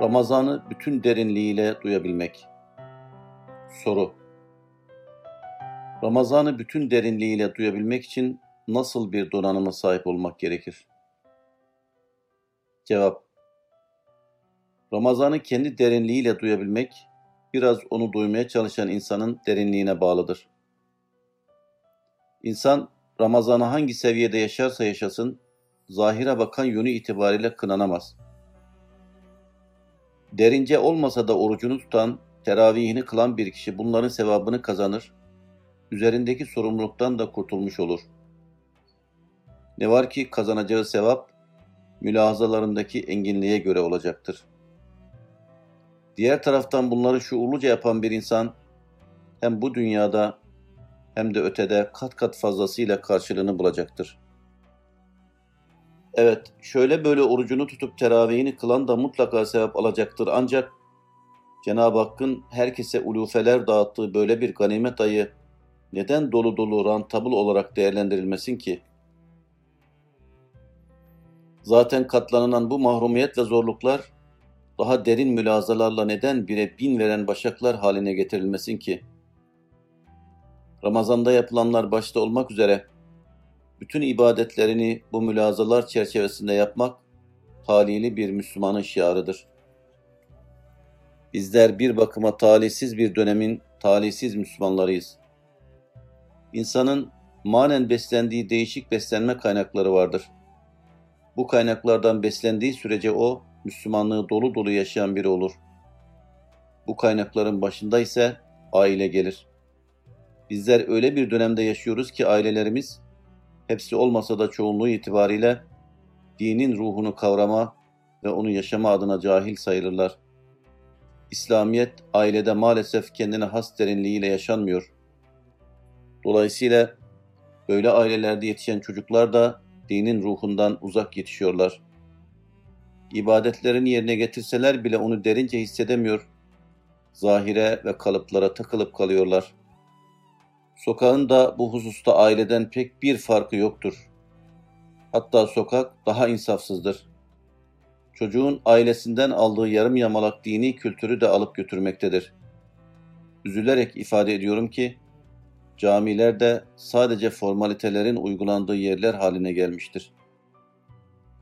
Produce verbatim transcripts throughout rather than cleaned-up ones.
Ramazan'ı bütün derinliğiyle duyabilmek. Soru: Ramazan'ı bütün derinliğiyle duyabilmek için nasıl bir donanıma sahip olmak gerekir? Cevap: Ramazan'ı kendi derinliğiyle duyabilmek, biraz onu duymaya çalışan insanın derinliğine bağlıdır. İnsan, Ramazan'ı hangi seviyede yaşarsa yaşasın, zahire bakan yönü itibariyle kınanamaz. Derince olmasa da orucunu tutan, teravihini kılan bir kişi bunların sevabını kazanır, üzerindeki sorumluluktan da kurtulmuş olur. Ne var ki kazanacağı sevap, mülahazalarındaki enginliğe göre olacaktır. Diğer taraftan bunları şuurluca yapan bir insan, hem bu dünyada hem de ötede kat kat fazlasıyla karşılığını bulacaktır. Evet, şöyle böyle orucunu tutup teravihini kılan da mutlaka sevap alacaktır, ancak Cenab-ı Hakk'ın herkese ulufeler dağıttığı böyle bir ganimet ayı neden dolu dolu rantabıl olarak değerlendirilmesin ki? Zaten katlanılan bu mahrumiyet ve zorluklar daha derin mülazalarla neden bire bin veren başaklar haline getirilmesin ki? Ramazan'da yapılanlar başta olmak üzere bütün ibadetlerini bu mülazalar çerçevesinde yapmak talihli bir Müslümanın şiarıdır. Bizler bir bakıma talihsiz bir dönemin talihsiz Müslümanlarıyız. İnsanın manen beslendiği değişik beslenme kaynakları vardır. Bu kaynaklardan beslendiği sürece o, Müslümanlığı dolu dolu yaşayan biri olur. Bu kaynakların başında ise aile gelir. Bizler öyle bir dönemde yaşıyoruz ki ailelerimiz, hepsi olmasa da çoğunluğu itibariyle dinin ruhunu kavrama ve onu yaşama adına cahil sayılırlar. İslamiyet ailede maalesef kendine has derinliğiyle yaşanmıyor. Dolayısıyla böyle ailelerde yetişen çocuklar da dinin ruhundan uzak yetişiyorlar. İbadetlerini yerine getirseler bile onu derince hissedemiyor, zahire ve kalıplara takılıp kalıyorlar. Sokağın da bu hususta aileden pek bir farkı yoktur. Hatta sokak daha insafsızdır. Çocuğun ailesinden aldığı yarım yamalak dini kültürü de alıp götürmektedir. Üzülerek ifade ediyorum ki, camiler de sadece formalitelerin uygulandığı yerler haline gelmiştir.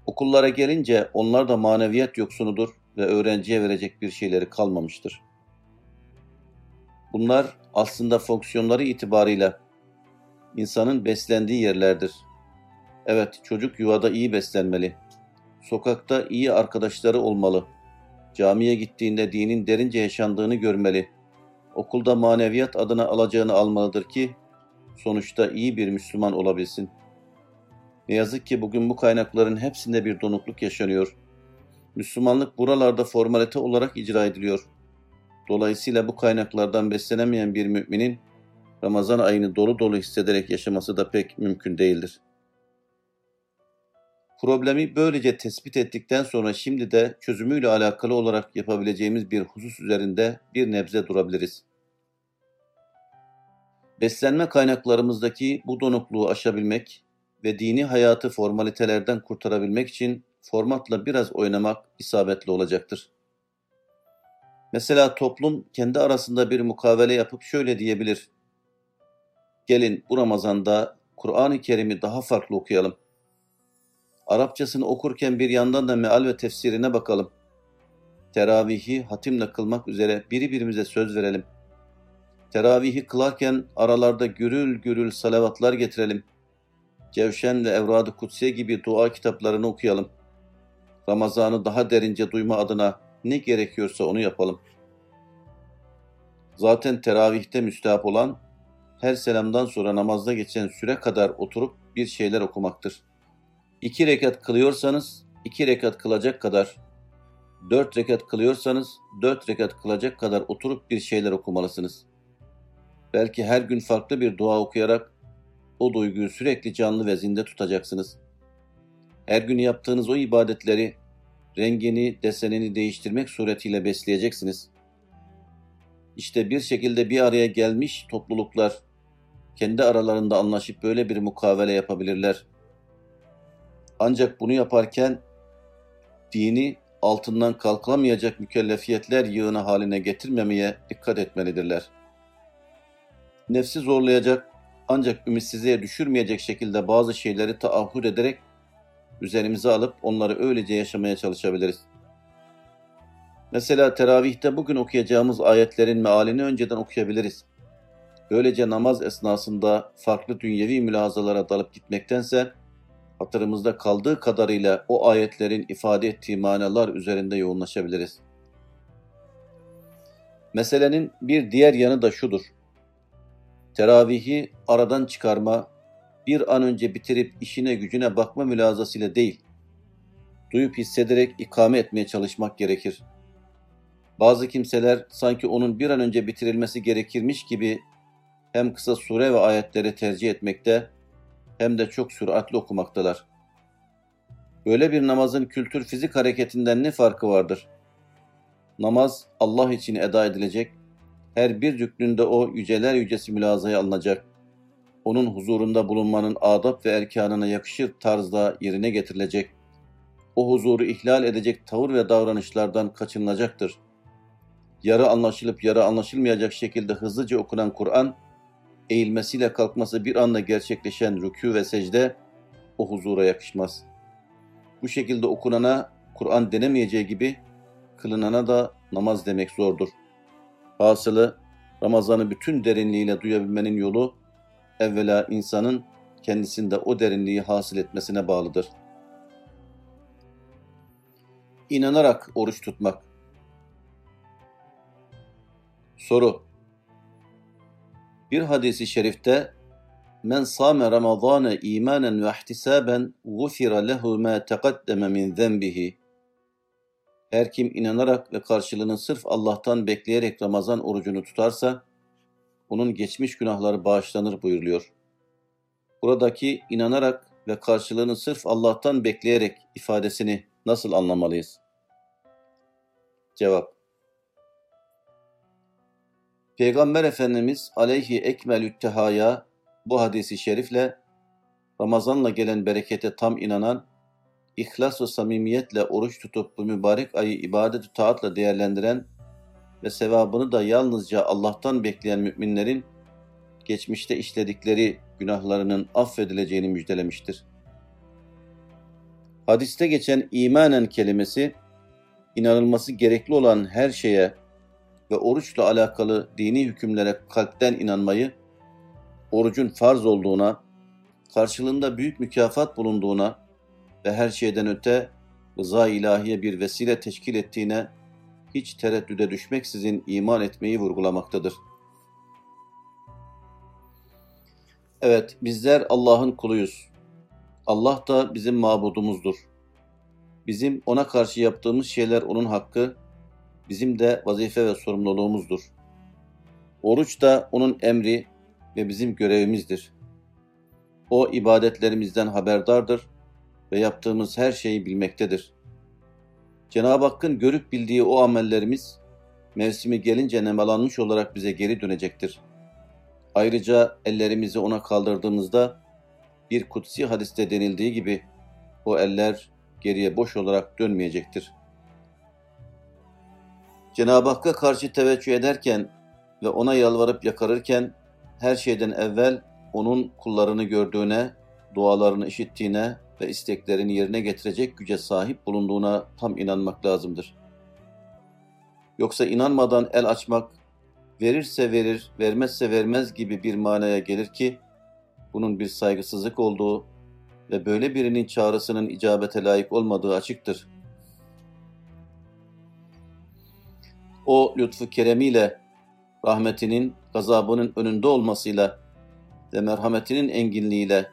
Okullara gelince onlar da maneviyat yoksunudur ve öğrenciye verecek bir şeyleri kalmamıştır. Bunlar aslında fonksiyonları itibarıyla insanın beslendiği yerlerdir. Evet, çocuk yuvada iyi beslenmeli, sokakta iyi arkadaşları olmalı, camiye gittiğinde dinin derince yaşandığını görmeli, okulda maneviyat adına alacağını almalıdır ki sonuçta iyi bir Müslüman olabilsin. Ne yazık ki bugün bu kaynakların hepsinde bir donukluk yaşanıyor. Müslümanlık buralarda formalite olarak icra ediliyor. Dolayısıyla bu kaynaklardan beslenemeyen bir müminin Ramazan ayını dolu dolu hissederek yaşaması da pek mümkün değildir. Problemi böylece tespit ettikten sonra şimdi de çözümüyle alakalı olarak yapabileceğimiz bir husus üzerinde bir nebze durabiliriz. Beslenme kaynaklarımızdaki bu donukluğu aşabilmek ve dini hayatı formalitelerden kurtarabilmek için formatla biraz oynamak isabetli olacaktır. Mesela toplum kendi arasında bir mukavele yapıp şöyle diyebilir: "Gelin bu Ramazan'da Kur'an-ı Kerim'i daha farklı okuyalım. Arapçasını okurken bir yandan da meal ve tefsirine bakalım. Teravihi hatimle kılmak üzere birbirimize söz verelim. Teravihi kılarken aralarda gürül gürül salavatlar getirelim. Cevşen ve Evrad-ı Kutsiye gibi dua kitaplarını okuyalım. Ramazan'ı daha derince duyma adına ne gerekiyorsa onu yapalım. Zaten teravihte müstehap olan, her selamdan sonra namazda geçen süre kadar oturup bir şeyler okumaktır. İki rekat kılıyorsanız iki rekat kılacak kadar, dört rekat kılıyorsanız dört rekat kılacak kadar oturup bir şeyler okumalısınız. Belki her gün farklı bir dua okuyarak o duyguyu sürekli canlı ve zinde tutacaksınız. Her gün yaptığınız o ibadetleri rengini, desenini değiştirmek suretiyle besleyeceksiniz. İşte bir şekilde bir araya gelmiş topluluklar kendi aralarında anlaşıp böyle bir mukavele yapabilirler. Ancak bunu yaparken dini altından kalkılamayacak mükellefiyetler yığını haline getirmemeye dikkat etmelidirler. Nefsi zorlayacak ancak ümitsizliğe düşürmeyecek şekilde bazı şeyleri taahhüt ederek üzerimize alıp onları öylece yaşamaya çalışabiliriz. Mesela teravihte bugün okuyacağımız ayetlerin mealini önceden okuyabiliriz. Böylece namaz esnasında farklı dünyevi mülahazalara dalıp gitmektense hatırımızda kaldığı kadarıyla o ayetlerin ifade ettiği manalar üzerinde yoğunlaşabiliriz. Meselenin bir diğer yanı da şudur. Teravihi aradan çıkarma, bir an önce bitirip işine gücüne bakma mülahazasıyla değil, duyup hissederek ikame etmeye çalışmak gerekir. Bazı kimseler sanki onun bir an önce bitirilmesi gerekirmiş gibi hem kısa sure ve ayetleri tercih etmekte hem de çok süratli okumaktalar. Böyle bir namazın kültür fizik hareketinden ne farkı vardır? Namaz Allah için eda edilecek, her bir rüknünde o yüceler yücesi mülahazaya alınacak. Onun huzurunda bulunmanın adab ve erkanına yakışır tarzda yerine getirilecek. O huzuru ihlal edecek tavır ve davranışlardan kaçınılacaktır. Yarı anlaşılıp yarı anlaşılmayacak şekilde hızlıca okunan Kur'an, eğilmesiyle kalkması bir anda gerçekleşen rükû ve secde o huzura yakışmaz. Bu şekilde okunana Kur'an denemeyeceği gibi kılınana da namaz demek zordur. Hasılı Ramazan'ı bütün derinliğiyle duyabilmenin yolu evvela insanın kendisinde o derinliği hasıl etmesine bağlıdır. İnanarak oruç tutmak. Soru: bir hadis-i şerifte "Men sâme Ramazâne îmânen ve ihtisâben gufira lehu mâ teqaddeme min zenbihi." Her kim inanarak ve karşılığını sırf Allah'tan bekleyerek Ramazan orucunu tutarsa onun geçmiş günahları bağışlanır buyuruluyor. Buradaki inanarak ve karşılığını sırf Allah'tan bekleyerek ifadesini nasıl anlamalıyız? Cevap: Peygamber Efendimiz aleyhi ekmelüttehaya bu hadisi şerifle Ramazan'la gelen berekete tam inanan, ihlas ve samimiyetle oruç tutup bu mübarek ayı ibadet-i taatla değerlendiren ve sevabını da yalnızca Allah'tan bekleyen müminlerin geçmişte işledikleri günahlarının affedileceğini müjdelemiştir. Hadiste geçen imanen kelimesi, inanılması gerekli olan her şeye ve oruçla alakalı dini hükümlere kalpten inanmayı, orucun farz olduğuna, karşılığında büyük mükafat bulunduğuna ve her şeyden öte rıza-i ilahiye bir vesile teşkil ettiğine hiç tereddüde düşmeksizin iman etmeyi vurgulamaktadır. Evet, bizler Allah'ın kuluyuz. Allah da bizim mabudumuzdur. Bizim ona karşı yaptığımız şeyler onun hakkı, bizim de vazife ve sorumluluğumuzdur. Oruç da onun emri ve bizim görevimizdir. O ibadetlerimizden haberdardır ve yaptığımız her şeyi bilmektedir. Cenab-ı Hakk'ın görüp bildiği o amellerimiz mevsimi gelince nemalanmış olarak bize geri dönecektir. Ayrıca ellerimizi ona kaldırdığımızda bir kutsi hadiste denildiği gibi o eller geriye boş olarak dönmeyecektir. Cenab-ı Hakk'a karşı teveccüh ederken ve ona yalvarıp yakarırken her şeyden evvel onun kullarını gördüğüne, dualarını işittiğine ve isteklerini yerine getirecek güce sahip bulunduğuna tam inanmak lazımdır. Yoksa inanmadan el açmak, verirse verir, vermezse vermez gibi bir manaya gelir ki, bunun bir saygısızlık olduğu ve böyle birinin çağrısının icabete layık olmadığı açıktır. O lütfu keremiyle, rahmetinin, gazabının önünde olmasıyla ve merhametinin enginliğiyle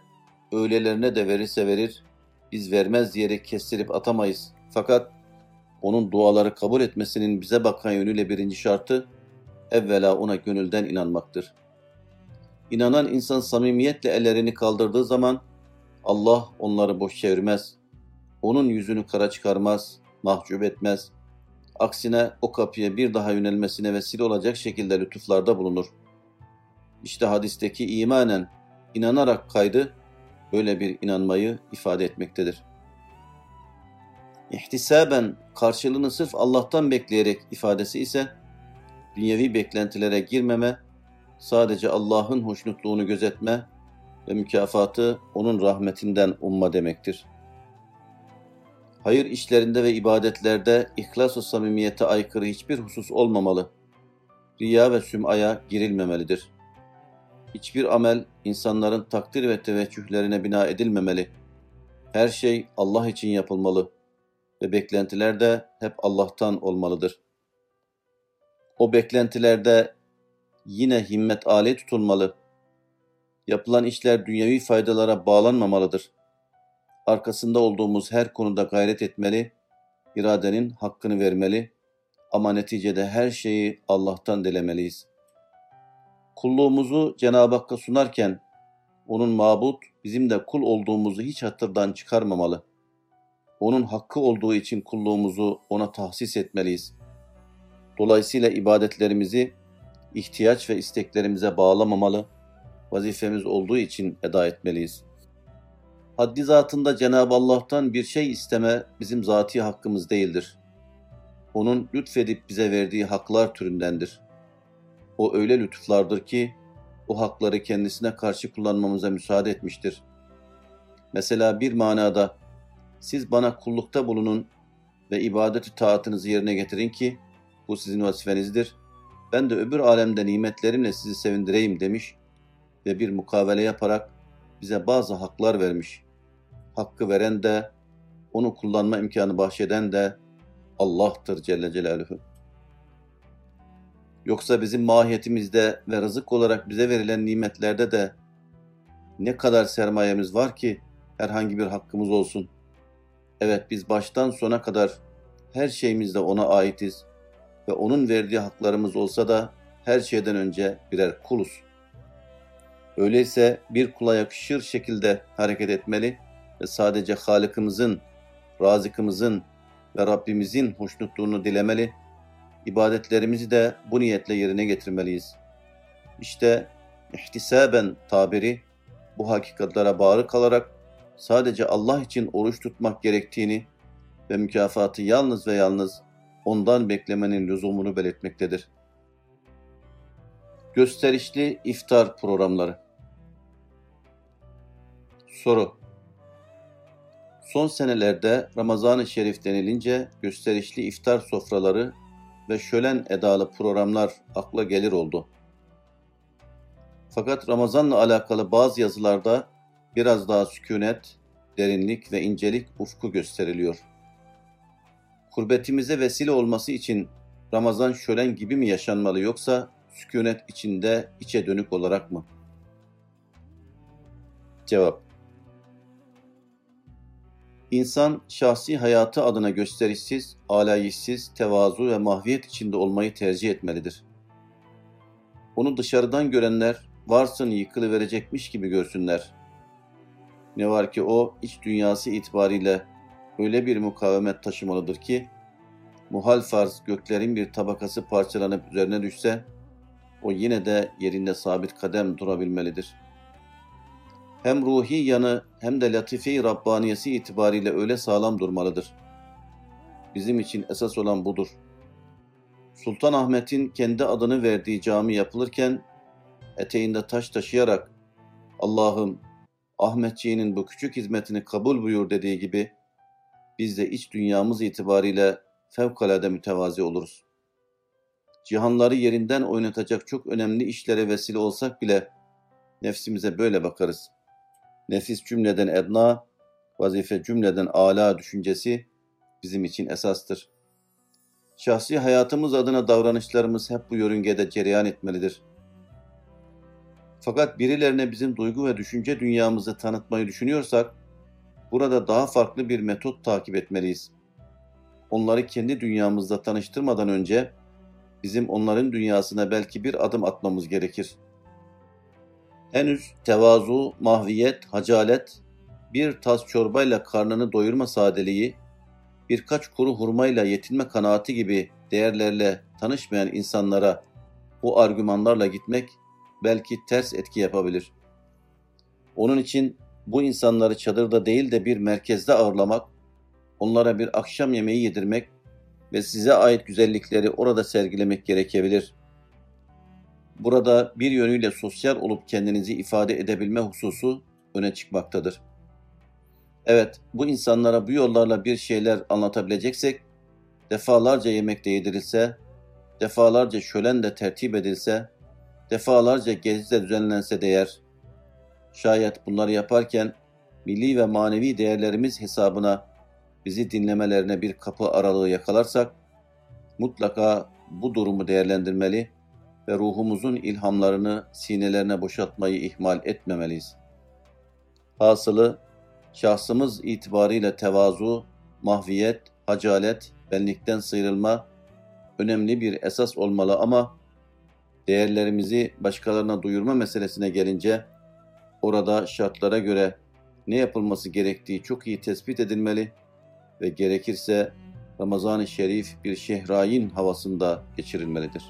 öylelerine de verirse verir, biz vermez diyerek kestirip atamayız. Fakat onun duaları kabul etmesinin bize bakan yönüyle birinci şartı, evvela ona gönülden inanmaktır. İnanan insan samimiyetle ellerini kaldırdığı zaman Allah onları boş çevirmez, onun yüzünü kara çıkarmaz, mahcup etmez. Aksine o kapıya bir daha yönelmesine vesile olacak şekilde lütuflarda bulunur. İşte hadisteki imanen, inanarak kaydı, böyle bir inanmayı ifade etmektedir. ihtisaben karşılığını sırf Allah'tan bekleyerek ifadesi ise dünyevi beklentilere girmeme, sadece Allah'ın hoşnutluğunu gözetme ve mükafatı onun rahmetinden umma demektir. Hayır işlerinde ve ibadetlerde ihlas-ı samimiyete aykırı hiçbir husus olmamalı. Riya ve süm'aya girilmemelidir. Hiçbir amel insanların takdir ve teveccühlerine bina edilmemeli. Her şey Allah için yapılmalı ve beklentiler de hep Allah'tan olmalıdır. O beklentilerde yine himmet âli tutulmalı. Yapılan işler dünyevi faydalara bağlanmamalıdır. Arkasında olduğumuz her konuda gayret etmeli, iradenin hakkını vermeli ama neticede her şeyi Allah'tan dilemeliyiz. Kulluğumuzu Cenab-ı Hakk'a sunarken onun mabut, bizim de kul olduğumuzu hiç hatırdan çıkarmamalı. Onun hakkı olduğu için kulluğumuzu ona tahsis etmeliyiz. Dolayısıyla ibadetlerimizi ihtiyaç ve isteklerimize bağlamamalı, vazifemiz olduğu için eda etmeliyiz. Haddi zatında Cenab-ı Allah'tan bir şey isteme bizim zatî hakkımız değildir. Onun lütfedip bize verdiği haklar türündendir. O öyle lütuflardır ki o hakları kendisine karşı kullanmamıza müsaade etmiştir. Mesela bir manada siz bana kullukta bulunun ve ibadet-i taatınızı yerine getirin ki bu sizin vazifenizdir. Ben de öbür alemde nimetlerimle sizi sevindireyim demiş ve bir mukavele yaparak bize bazı haklar vermiş. Hakkı veren de, onu kullanma imkanı bahşeden de Allah'tır Celle Celaluhu. Yoksa bizim mahiyetimizde ve rızık olarak bize verilen nimetlerde de ne kadar sermayemiz var ki herhangi bir hakkımız olsun. Evet, biz baştan sona kadar her şeyimizde ona aitiz ve onun verdiği haklarımız olsa da her şeyden önce birer kuluz. Öyleyse bir kula yakışır şekilde hareket etmeli ve sadece Halık'ımızın, Razık'ımızın ve Rabbimizin hoşnutluğunu dilemeli, ibadetlerimizi de bu niyetle yerine getirmeliyiz. İşte ihtisaben tabiri bu hakikatlere bağlı kalarak sadece Allah için oruç tutmak gerektiğini ve mükafatı yalnız ve yalnız ondan beklemenin lüzumunu belirtmektedir. Gösterişli iftar programları. Soru: son senelerde Ramazan-ı Şerif denilince gösterişli iftar sofraları ve şölen edalı programlar akla gelir oldu. Fakat Ramazan'la alakalı bazı yazılarda biraz daha sükunet, derinlik ve incelik ufku gösteriliyor. Kurbetimize vesile olması için Ramazan şölen gibi mi yaşanmalı yoksa sükunet içinde içe dönük olarak mı? Cevap: İnsan şahsi hayatı adına gösterişsiz, alayişsiz, tevazu ve mahviyet içinde olmayı tercih etmelidir. Onu dışarıdan görenler varsın yıkılıverecekmiş gibi görsünler. Ne var ki o iç dünyası itibariyle öyle bir mukavemet taşımalıdır ki, muhal farz göklerin bir tabakası parçalanıp üzerine düşse, o yine de yerinde sabit kadem durabilmelidir. Hem ruhi yanı hem de latife-i Rabbaniyesi itibariyle öyle sağlam durmalıdır. Bizim için esas olan budur. Sultanahmet'in kendi adını verdiği cami yapılırken, eteğinde taş taşıyarak, Allah'ım Ahmetçiğinin bu küçük hizmetini kabul buyur dediği gibi, biz de iç dünyamız itibariyle fevkalade mütevazi oluruz. Cihanları yerinden oynatacak çok önemli işlere vesile olsak bile nefsimize böyle bakarız. Nefis cümleden edna, vazife cümleden âlâ düşüncesi bizim için esastır. Şahsi hayatımız adına davranışlarımız hep bu yörüngede cereyan etmelidir. Fakat birilerine bizim duygu ve düşünce dünyamızı tanıtmayı düşünüyorsak, burada daha farklı bir metot takip etmeliyiz. Onları kendi dünyamızla tanıştırmadan önce bizim onların dünyasına belki bir adım atmamız gerekir. Henüz tevazu, mahviyet, hacalet, bir tas çorbayla karnını doyurma sadeliği, birkaç kuru hurmayla yetinme kanaati gibi değerlerle tanışmayan insanlara bu argümanlarla gitmek belki ters etki yapabilir. Onun için bu insanları çadırda değil de bir merkezde ağırlamak, onlara bir akşam yemeği yedirmek ve size ait güzellikleri orada sergilemek gerekebilir. Burada bir yönüyle sosyal olup kendinizi ifade edebilme hususu öne çıkmaktadır. Evet, bu insanlara bu yollarla bir şeyler anlatabileceksek, defalarca yemek de yedirilse, defalarca şölen de tertip edilse, defalarca gezi de düzenlense değer. Şayet bunları yaparken milli ve manevi değerlerimiz hesabına bizi dinlemelerine bir kapı aralığı yakalarsak, mutlaka bu durumu değerlendirmeli ve ruhumuzun ilhamlarını sinelerine boşaltmayı ihmal etmemeliyiz. Hasılı, şahsımız itibarıyla tevazu, mahviyet, hacalet, benlikten sıyrılma önemli bir esas olmalı ama değerlerimizi başkalarına duyurma meselesine gelince orada şartlara göre ne yapılması gerektiği çok iyi tespit edilmeli ve gerekirse Ramazan-ı Şerif bir şehrayin havasında geçirilmelidir.